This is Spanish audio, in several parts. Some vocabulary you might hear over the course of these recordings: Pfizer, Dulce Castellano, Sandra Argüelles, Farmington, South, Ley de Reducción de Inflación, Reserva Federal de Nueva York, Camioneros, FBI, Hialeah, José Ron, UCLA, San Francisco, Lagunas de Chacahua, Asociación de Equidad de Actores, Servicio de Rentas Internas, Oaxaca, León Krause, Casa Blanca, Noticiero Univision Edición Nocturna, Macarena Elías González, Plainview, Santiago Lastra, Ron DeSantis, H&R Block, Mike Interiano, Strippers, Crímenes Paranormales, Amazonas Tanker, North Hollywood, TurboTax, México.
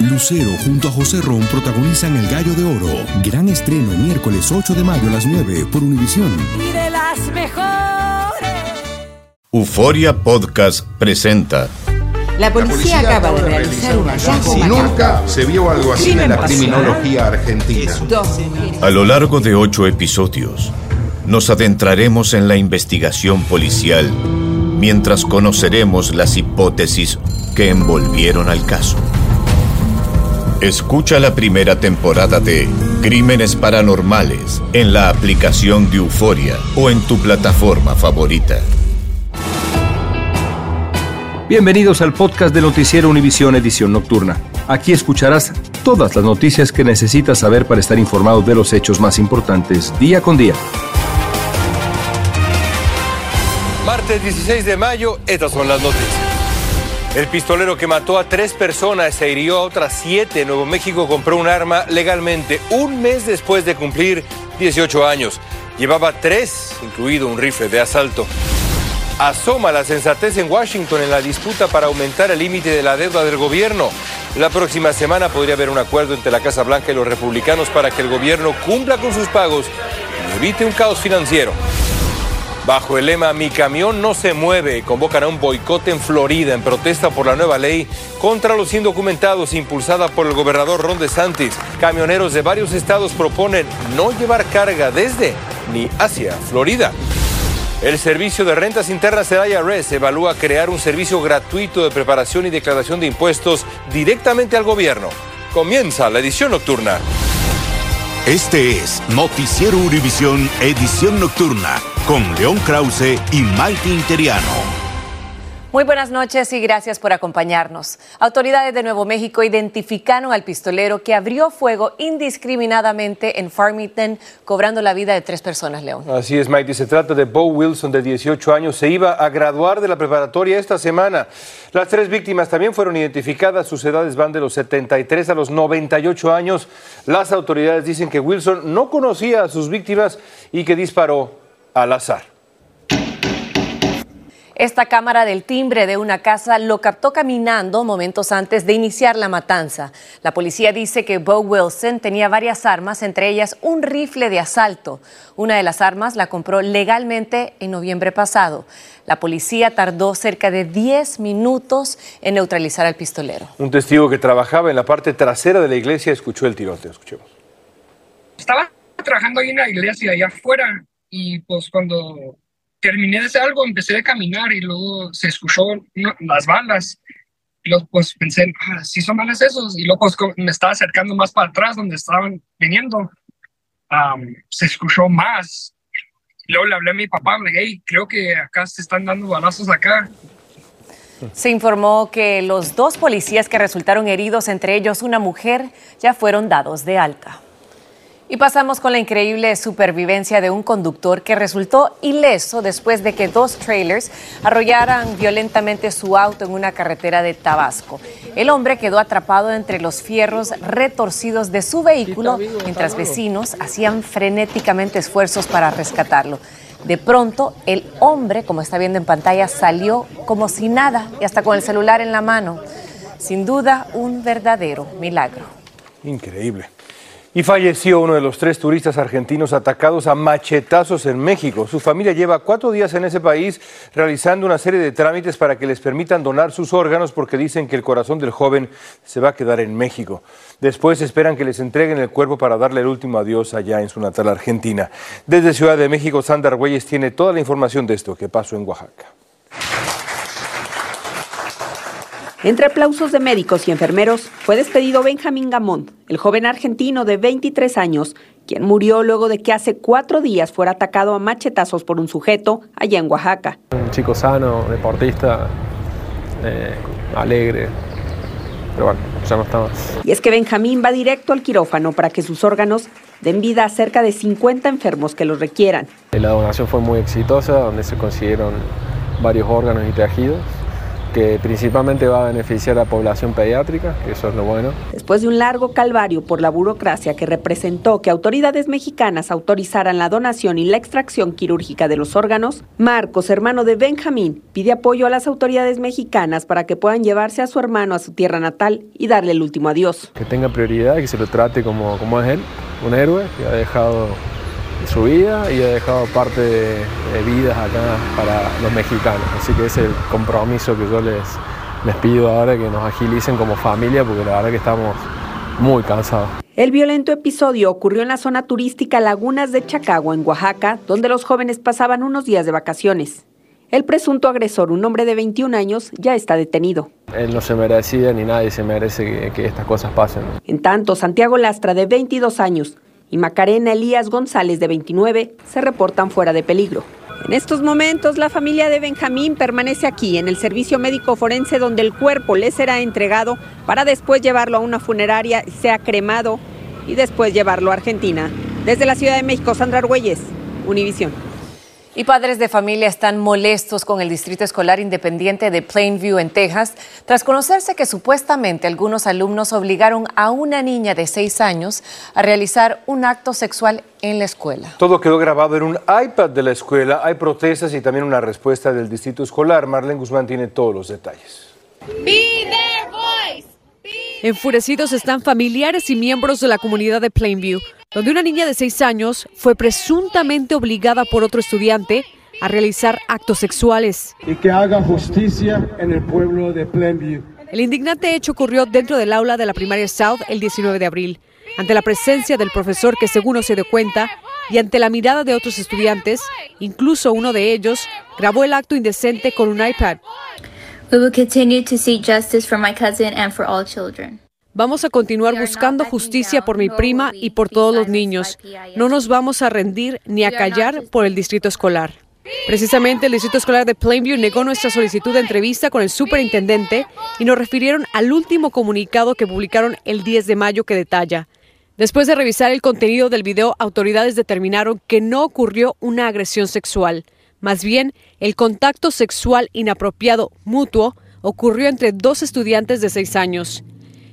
Lucero junto a José Ron protagonizan El Gallo de Oro. Gran estreno miércoles 8 de mayo a las 9 por Univisión. Y de las mejores. Euforia Podcast presenta. La policía acaba de realizar un hallazgo macabro. Nunca se vio algo así en la criminología argentina. A lo largo de 8 episodios, nos adentraremos en la investigación policial mientras conoceremos las hipótesis que envolvieron al caso. Escucha la primera temporada de Crímenes Paranormales en la aplicación de Euforia o en tu plataforma favorita. Bienvenidos al podcast de Noticiero Univision Edición Nocturna. Aquí escucharás todas las noticias que necesitas saber para estar informado de los hechos más importantes día con día. Martes 16 de mayo, estas son las noticias. El pistolero que mató a 3 personas e hirió a otras 7 en Nuevo México compró un arma legalmente un mes después de cumplir 18 años. Llevaba 3, incluido un rifle de asalto. Asoma la sensatez en Washington en la disputa para aumentar el límite de la deuda del gobierno. La próxima semana podría haber un acuerdo entre la Casa Blanca y los republicanos para que el gobierno cumpla con sus pagos y evite un caos financiero. Bajo el lema Mi camión no se mueve, convocan a un boicot en Florida en protesta por la nueva ley contra los indocumentados impulsada por el gobernador Ron DeSantis. Camioneros de varios estados proponen no llevar carga desde ni hacia Florida. El Servicio de Rentas Internas, el IRS, evalúa crear un servicio gratuito de preparación y declaración de impuestos directamente al gobierno. Comienza la edición nocturna. Este es Noticiero Univisión Edición Nocturna con León Krause y Mike Interiano. Muy buenas noches y gracias por acompañarnos. Autoridades de Nuevo México identificaron al pistolero que abrió fuego indiscriminadamente en Farmington, cobrando la vida de 3 personas, León. Así es, Mike. Se trata de Beau Wilson, de 18 años. Se iba a graduar de la preparatoria esta semana. Las 3 víctimas también fueron identificadas. Sus edades van de los 73 a los 98 años. Las autoridades dicen que Wilson no conocía a sus víctimas y que disparó al azar. Esta cámara del timbre de una casa lo captó caminando momentos antes de iniciar la matanza. La policía dice que Beau Wilson tenía varias armas, entre ellas un rifle de asalto. Una de las armas la compró legalmente en noviembre pasado. La policía tardó cerca de 10 minutos en neutralizar al pistolero. Un testigo que trabajaba en la parte trasera de la iglesia escuchó el tiroteo. Escuchemos. Estaba trabajando ahí en la iglesia, allá afuera, y pues cuando terminé de hacer algo, empecé a caminar y luego se escuchó las balas. Y luego pues pensé, sí son balas esos. Y luego pues, me estaba acercando más para atrás donde estaban viniendo. Se escuchó más. Y luego le hablé a mi papá, le dije, hey, creo que acá se están dando balazos acá. Se informó que los 2 policías que resultaron heridos, entre ellos una mujer, ya fueron dados de alta. Y pasamos con la increíble supervivencia de un conductor que resultó ileso después de que 2 trailers arrollaran violentamente su auto en una carretera de Tabasco. El hombre quedó atrapado entre los fierros retorcidos de su vehículo mientras vecinos hacían frenéticamente esfuerzos para rescatarlo. De pronto, el hombre, como está viendo en pantalla, salió como si nada y hasta con el celular en la mano. Sin duda, un verdadero milagro. Increíble. Y falleció uno de los 3 turistas argentinos atacados a machetazos en México. Su familia lleva 4 días en ese país realizando una serie de trámites para que les permitan donar sus órganos porque dicen que el corazón del joven se va a quedar en México. Después esperan que les entreguen el cuerpo para darle el último adiós allá en su natal Argentina. Desde Ciudad de México, Sandra Argüelles tiene toda la información de esto que pasó en Oaxaca. Entre aplausos de médicos y enfermeros, fue despedido Benjamín Gamón, el joven argentino de 23 años, quien murió luego de que hace 4 días fuera atacado a machetazos por un sujeto allá en Oaxaca. Un chico sano, deportista, alegre, pero bueno, ya no está más. Y es que Benjamín va directo al quirófano para que sus órganos den vida a cerca de 50 enfermos que los requieran. La donación fue muy exitosa, donde se consiguieron varios órganos y tejidos. que principalmente va a beneficiar a la población pediátrica, que eso es lo bueno. Después de un largo calvario por la burocracia que representó que autoridades mexicanas autorizaran la donación y la extracción quirúrgica de los órganos, Marcos, hermano de Benjamín, pide apoyo a las autoridades mexicanas para que puedan llevarse a su hermano a su tierra natal y darle el último adiós. Que tenga prioridad y que se lo trate como es él, un héroe que ha dejado su vida y ha dejado parte de vidas acá para los mexicanos. Así que ese es el compromiso que yo les pido ahora, que nos agilicen como familia, porque la verdad que estamos muy cansados. El violento episodio ocurrió en la zona turística Lagunas de Chacahua, en Oaxaca, donde los jóvenes pasaban unos días de vacaciones. El presunto agresor, un hombre de 21 años, ya está detenido. Él no se merecía ni nadie se merece que estas cosas pasen. En tanto, Santiago Lastra, de 22 años, y Macarena Elías González, de 29, se reportan fuera de peligro. En estos momentos, la familia de Benjamín permanece aquí, en el servicio médico forense, donde el cuerpo le será entregado para después llevarlo a una funeraria, sea cremado y después llevarlo a Argentina. Desde la Ciudad de México, Sandra Argüelles, Univisión. Y padres de familia están molestos con el Distrito Escolar Independiente de Plainview, en Texas, tras conocerse que supuestamente algunos alumnos obligaron a una niña de 6 años a realizar un acto sexual en la escuela. Todo quedó grabado en un iPad de la escuela. Hay protestas y también una respuesta del Distrito Escolar. Marlene Guzmán tiene todos los detalles. Enfurecidos están familiares y miembros de la comunidad de Plainview, donde una niña de 6 años fue presuntamente obligada por otro estudiante a realizar actos sexuales. Y que haga justicia en el pueblo de Plainview. El indignante hecho ocurrió dentro del aula de la primaria South el 19 de abril, ante la presencia del profesor que, según no se dio cuenta, y ante la mirada de otros estudiantes, incluso uno de ellos grabó el acto indecente con un iPad. We will continue to seek justice for my cousin and for all children. Vamos a continuar buscando justicia por mi prima y por todos los niños. No nos vamos a rendir ni a callar por el Distrito Escolar. Precisamente el Distrito Escolar de Plainview negó nuestra solicitud de entrevista con el superintendente y nos refirieron al último comunicado que publicaron el 10 de mayo que detalla: después de revisar el contenido del video, autoridades determinaron que no ocurrió una agresión sexual. Más bien, el contacto sexual inapropiado mutuo ocurrió entre dos estudiantes de 6 años.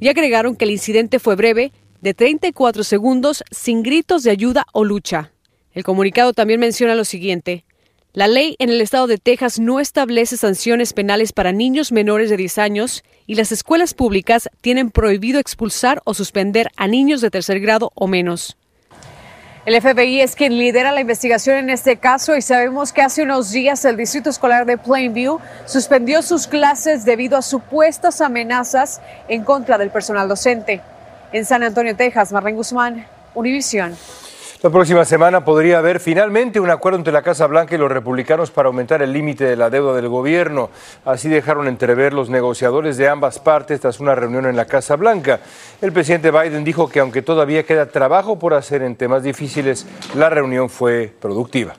Y agregaron que el incidente fue breve, de 34 segundos, sin gritos de ayuda o lucha. El comunicado también menciona lo siguiente: la ley en el estado de Texas no establece sanciones penales para niños menores de 10 años y las escuelas públicas tienen prohibido expulsar o suspender a niños de tercer grado o menos. El FBI es quien lidera la investigación en este caso y sabemos que hace unos días el Distrito Escolar de Plainview suspendió sus clases debido a supuestas amenazas en contra del personal docente. En San Antonio, Texas, Marlene Guzmán, Univisión. La próxima semana podría haber finalmente un acuerdo entre la Casa Blanca y los republicanos para aumentar el límite de la deuda del gobierno. Así dejaron entrever los negociadores de ambas partes tras una reunión en la Casa Blanca. El presidente Biden dijo que aunque todavía queda trabajo por hacer en temas difíciles, la reunión fue productiva.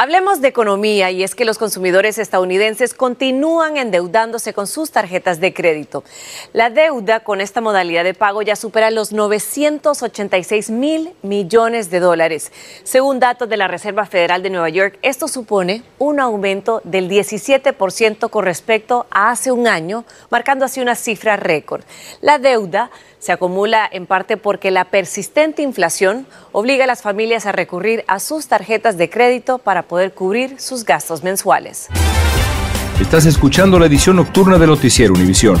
Hablemos de economía, y es que los consumidores estadounidenses continúan endeudándose con sus tarjetas de crédito. La deuda con esta modalidad de pago ya supera los 986 mil millones de dólares. Según datos de la Reserva Federal de Nueva York, esto supone un aumento del 17% con respecto a hace un año, marcando así una cifra récord. La deuda se acumula en parte porque la persistente inflación obliga a las familias a recurrir a sus tarjetas de crédito para poder cubrir sus gastos mensuales. Estás escuchando la edición nocturna del Noticiero Univisión.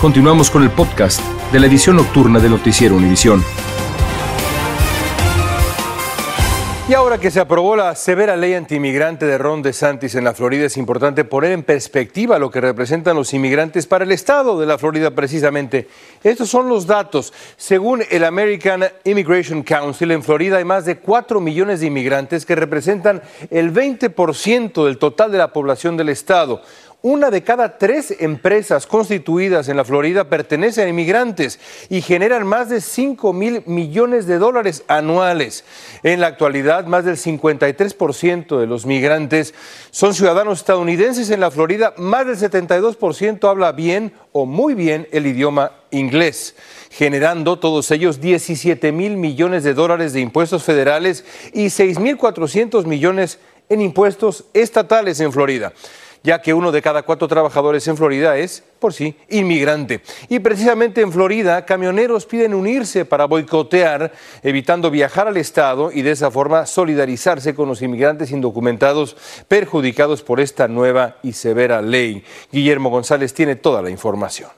Continuamos con el podcast de la edición nocturna de Noticiero Univisión. Y ahora que se aprobó la severa ley antimigrante de Ron DeSantis en la Florida, es importante poner en perspectiva lo que representan los inmigrantes para el estado de la Florida precisamente. Estos son los datos. Según el American Immigration Council, en Florida hay más de 4 millones de inmigrantes que representan el 20% del total de la población del estado. Una de cada 3 empresas constituidas en la Florida pertenecen a inmigrantes y generan más de $5 mil millones anuales. En la actualidad, más del 53% de los migrantes son ciudadanos estadounidenses en la Florida. Más del 72% habla bien o muy bien el idioma inglés, generando todos ellos $17 mil millones de impuestos federales y $6.400 millones en impuestos estatales en Florida, ya que uno de cada 4 trabajadores en Florida es, por sí, inmigrante. Y precisamente en Florida, camioneros piden unirse para boicotear, evitando viajar al estado y de esa forma solidarizarse con los inmigrantes indocumentados perjudicados por esta nueva y severa ley. Guillermo González tiene toda la información.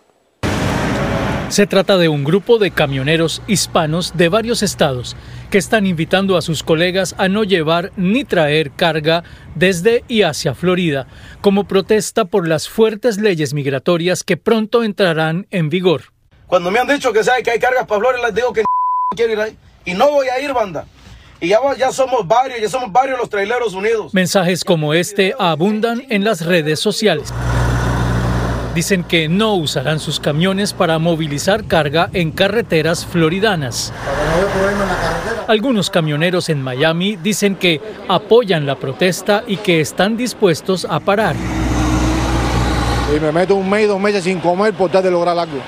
Se trata de un grupo de camioneros hispanos de varios estados que están invitando a sus colegas a no llevar ni traer carga desde y hacia Florida, como protesta por las fuertes leyes migratorias que pronto entrarán en vigor. Cuando me han dicho que sabe que hay cargas para Florida, les digo que quiero ir ahí y no voy a ir, banda. Y ya somos varios los traileros unidos. Mensajes como este abundan en las redes sociales. Dicen que no usarán sus camiones para movilizar carga en carreteras floridanas. Algunos camioneros en Miami dicen que apoyan la protesta y que están dispuestos a parar. Y me meto un mes, 2 meses sin comer por tratar de lograr algo,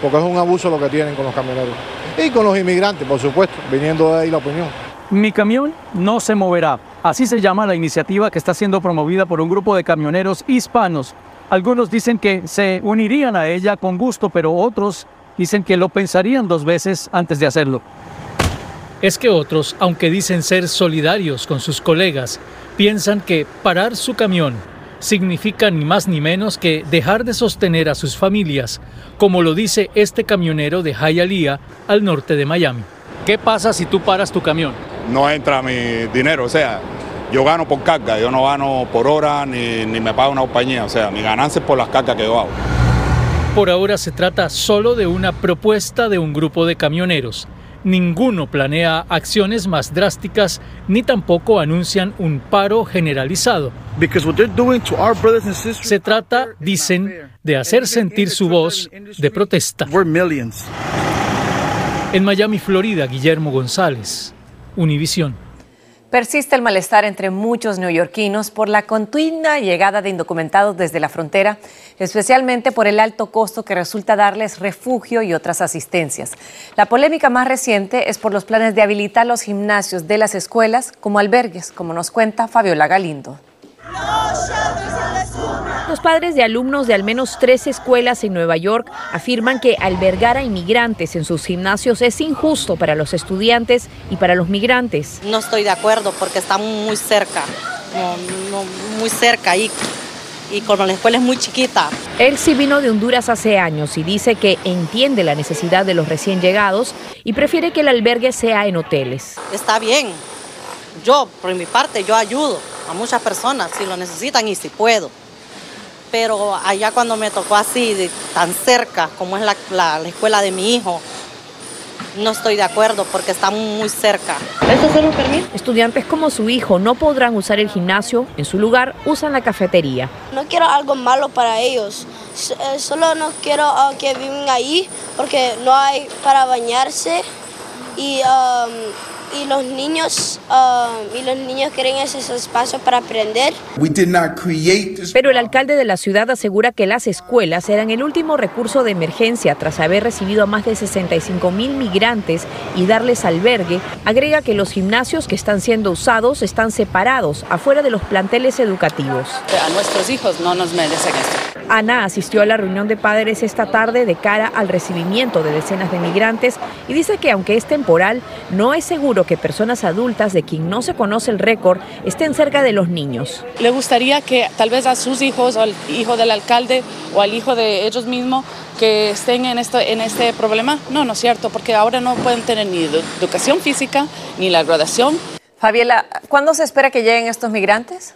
porque es un abuso lo que tienen con los camioneros. Y con los inmigrantes, por supuesto, viniendo de ahí la opinión. Mi camión no se moverá. Así se llama la iniciativa que está siendo promovida por un grupo de camioneros hispanos. Algunos dicen que se unirían a ella con gusto, pero otros dicen que lo pensarían 2 veces antes de hacerlo. Es que otros, aunque dicen ser solidarios con sus colegas, piensan que parar su camión significa ni más ni menos que dejar de sostener a sus familias, como lo dice este camionero de Hialeah, al norte de Miami. ¿Qué pasa si tú paras tu camión? No entra mi dinero, o sea, yo gano por carga, yo no gano por hora ni me paga una compañía, o sea, mi ganancia es por las cargas que yo hago. Por ahora se trata solo de una propuesta de un grupo de camioneros. Ninguno planea acciones más drásticas ni tampoco anuncian un paro generalizado. Se trata, dicen, de hacer sentir su voz de protesta. En Miami, Florida, Guillermo González, Univisión. Persiste el malestar entre muchos neoyorquinos por la continua llegada de indocumentados desde la frontera, especialmente por el alto costo que resulta darles refugio y otras asistencias. La polémica más reciente es por los planes de habilitar los gimnasios de las escuelas como albergues, como nos cuenta Fabiola Galindo. Los padres de alumnos de al menos 3 escuelas en Nueva York afirman que albergar a inmigrantes en sus gimnasios es injusto para los estudiantes y para los migrantes. No estoy de acuerdo porque están muy cerca, muy cerca y como la escuela es muy chiquita. Él sí vino de Honduras hace años y dice que entiende la necesidad de los recién llegados y prefiere que el albergue sea en hoteles. Está bien, yo por mi parte yo ayudo a muchas personas si lo necesitan y si puedo. Pero allá cuando me tocó así, tan cerca, como es la escuela de mi hijo, no estoy de acuerdo porque está muy cerca. ¿Esto se lo permite? Estudiantes como su hijo no podrán usar el gimnasio, en su lugar usan la cafetería. No quiero algo malo para ellos, solo no quiero que vivan ahí porque no hay para bañarse y los niños quieren esos espacios para aprender. Pero el alcalde de la ciudad asegura que las escuelas eran el último recurso de emergencia tras haber recibido a más de 65.000 migrantes y darles albergue. Agrega que los gimnasios que están siendo usados están separados afuera de los planteles educativos. A nuestros hijos no nos merecen esto. Ana asistió a la reunión de padres esta tarde de cara al recibimiento de decenas de migrantes y dice que aunque es temporal, no es seguro que personas adultas de quien no se conoce el récord estén cerca de los niños. Le gustaría que tal vez a sus hijos, o al hijo del alcalde o al hijo de ellos mismos que estén en este problema. No, no es cierto, porque ahora no pueden tener ni educación física ni la graduación. Fabiola, ¿cuándo se espera que lleguen estos migrantes?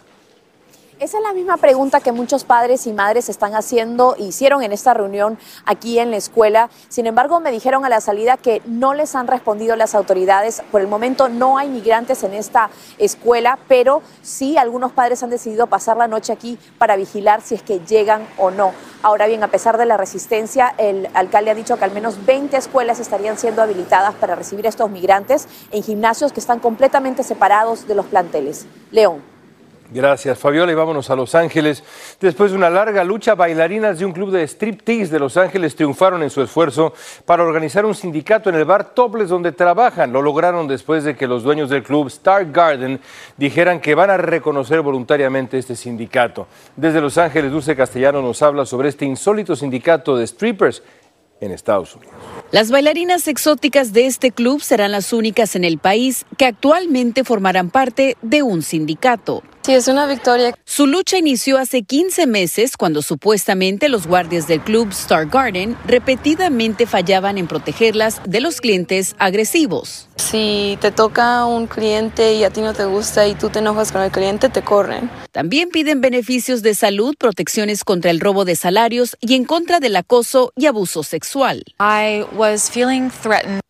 Esa es la misma pregunta que muchos padres y madres están haciendo, hicieron en esta reunión aquí en la escuela. Sin embargo, me dijeron a la salida que no les han respondido las autoridades. Por el momento no hay migrantes en esta escuela, pero sí algunos padres han decidido pasar la noche aquí para vigilar si es que llegan o no. Ahora bien, a pesar de la resistencia, el alcalde ha dicho que al menos 20 escuelas estarían siendo habilitadas para recibir a estos migrantes en gimnasios que están completamente separados de los planteles. León. Gracias, Fabiola, y vámonos a Los Ángeles. Después de una larga lucha, bailarinas de un club de striptease de Los Ángeles triunfaron en su esfuerzo para organizar un sindicato en el bar Topless donde trabajan. Lo lograron después de que los dueños del club Star Garden dijeran que van a reconocer voluntariamente este sindicato. Desde Los Ángeles, Dulce Castellano nos habla sobre este insólito sindicato de strippers en Estados Unidos. Las bailarinas exóticas de este club serán las únicas en el país que actualmente formarán parte de un sindicato. Sí, es una victoria. Su lucha inició hace 15 meses cuando supuestamente los guardias del club Star Garden repetidamente fallaban en protegerlas de los clientes agresivos. Si te toca un cliente y a ti no te gusta y tú te enojas con el cliente, te corren. También piden beneficios de salud, protecciones contra el robo de salarios y en contra del acoso y abuso sexual.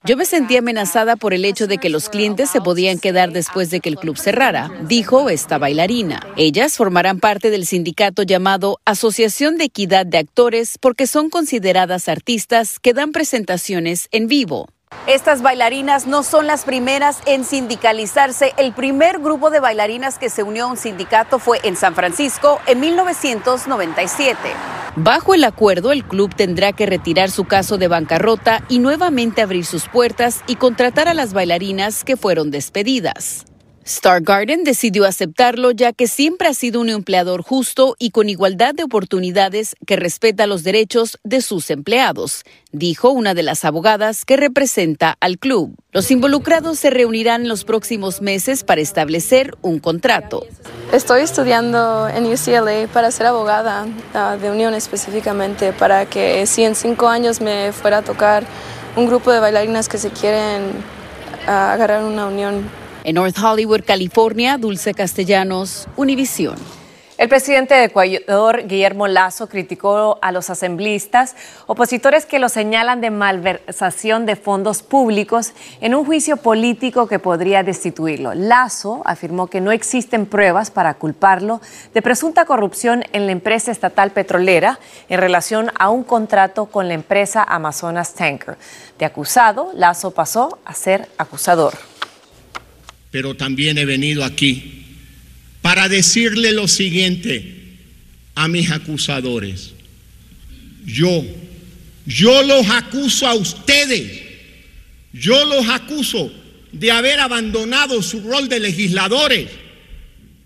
Yo me sentí amenazada por el hecho de que los clientes se podían quedar después de que el club cerrara, dijo esta bailarina. Ellas formarán parte del sindicato llamado Asociación de Equidad de Actores porque son consideradas artistas que dan presentaciones en vivo. Estas bailarinas no son las primeras en sindicalizarse. El primer grupo de bailarinas que se unió a un sindicato fue en San Francisco en 1997. Bajo el acuerdo, el club tendrá que retirar su caso de bancarrota y nuevamente abrir sus puertas y contratar a las bailarinas que fueron despedidas. Star Garden decidió aceptarlo ya que siempre ha sido un empleador justo y con igualdad de oportunidades que respeta los derechos de sus empleados, dijo una de las abogadas que representa al club. Los involucrados se reunirán en los próximos meses para establecer un contrato. Estoy estudiando en UCLA para ser abogada de unión específicamente, para que si en 5 años me fuera a tocar un grupo de bailarinas que se quieren agarrar una unión. En North Hollywood, California, Dulce Castellanos, Univisión. El presidente de Ecuador, Guillermo Lasso, criticó a los asambleístas, opositores que lo señalan de malversación de fondos públicos en un juicio político que podría destituirlo. Lasso afirmó que no existen pruebas para culparlo de presunta corrupción en la empresa estatal petrolera en relación a un contrato con la empresa Amazonas Tanker. De acusado, Lasso pasó a ser acusador. Pero también he venido aquí para decirle lo siguiente a mis acusadores. Yo los acuso a ustedes, yo los acuso de haber abandonado su rol de legisladores.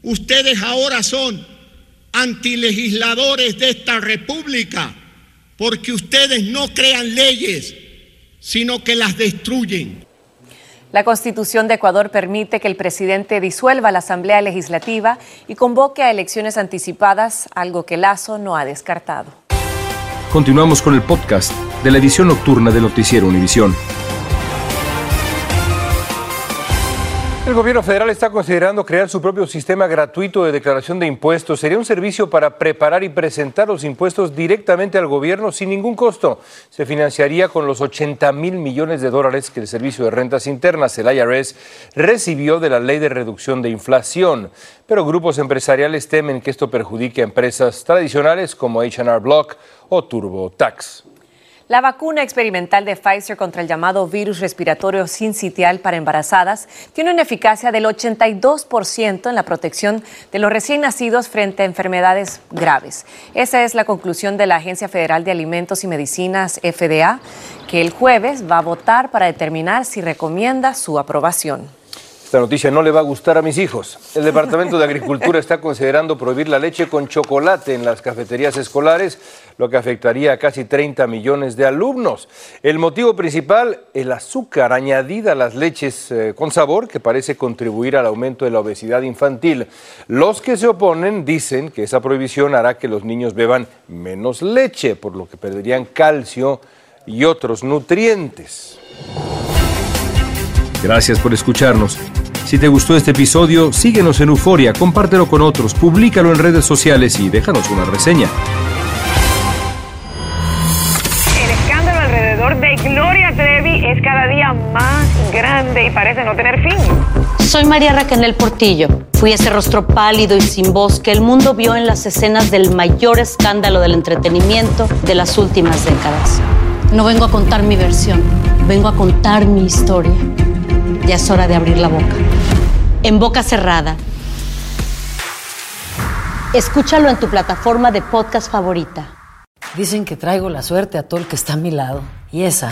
Ustedes ahora son antilegisladores de esta república porque ustedes no crean leyes, sino que las destruyen. La Constitución de Ecuador permite que el presidente disuelva la Asamblea Legislativa y convoque a elecciones anticipadas, algo que Lasso no ha descartado. Continuamos con el podcast de la edición nocturna del Noticiero Univisión. El gobierno federal está considerando crear su propio sistema gratuito de declaración de impuestos. Sería un servicio para preparar y presentar los impuestos directamente al gobierno sin ningún costo. Se financiaría con los $80 mil millones que el Servicio de Rentas Internas, el IRS, recibió de la Ley de Reducción de Inflación. Pero grupos empresariales temen que esto perjudique a empresas tradicionales como H&R Block o TurboTax. La vacuna experimental de Pfizer contra el llamado virus respiratorio sincitial para embarazadas tiene una eficacia del 82% en la protección de los recién nacidos frente a enfermedades graves. Esa es la conclusión de la Agencia Federal de Alimentos y Medicinas, FDA, que el jueves va a votar para determinar si recomienda su aprobación. Esta noticia no le va a gustar a mis hijos. El Departamento de Agricultura está considerando prohibir la leche con chocolate en las cafeterías escolares, lo que afectaría a casi 30 millones de alumnos. El motivo principal, el azúcar añadida a las leches con sabor, que parece contribuir al aumento de la obesidad infantil. Los que se oponen dicen que esa prohibición hará que los niños beban menos leche, por lo que perderían calcio y otros nutrientes. Gracias por escucharnos. Si te gustó este episodio, síguenos en Euforia, compártelo con otros, públicalo en redes sociales y déjanos una reseña. Es cada día más grande y parece no tener fin. Soy María Raquel Portillo. Fui ese rostro pálido y sin voz que el mundo vio en las escenas del mayor escándalo del entretenimiento de las últimas décadas. No vengo a contar mi versión, vengo a contar mi historia. Ya es hora de abrir la boca. En Boca Cerrada. Escúchalo en tu plataforma de podcast favorita. Dicen que traigo la suerte a todo el que está a mi lado. Y esa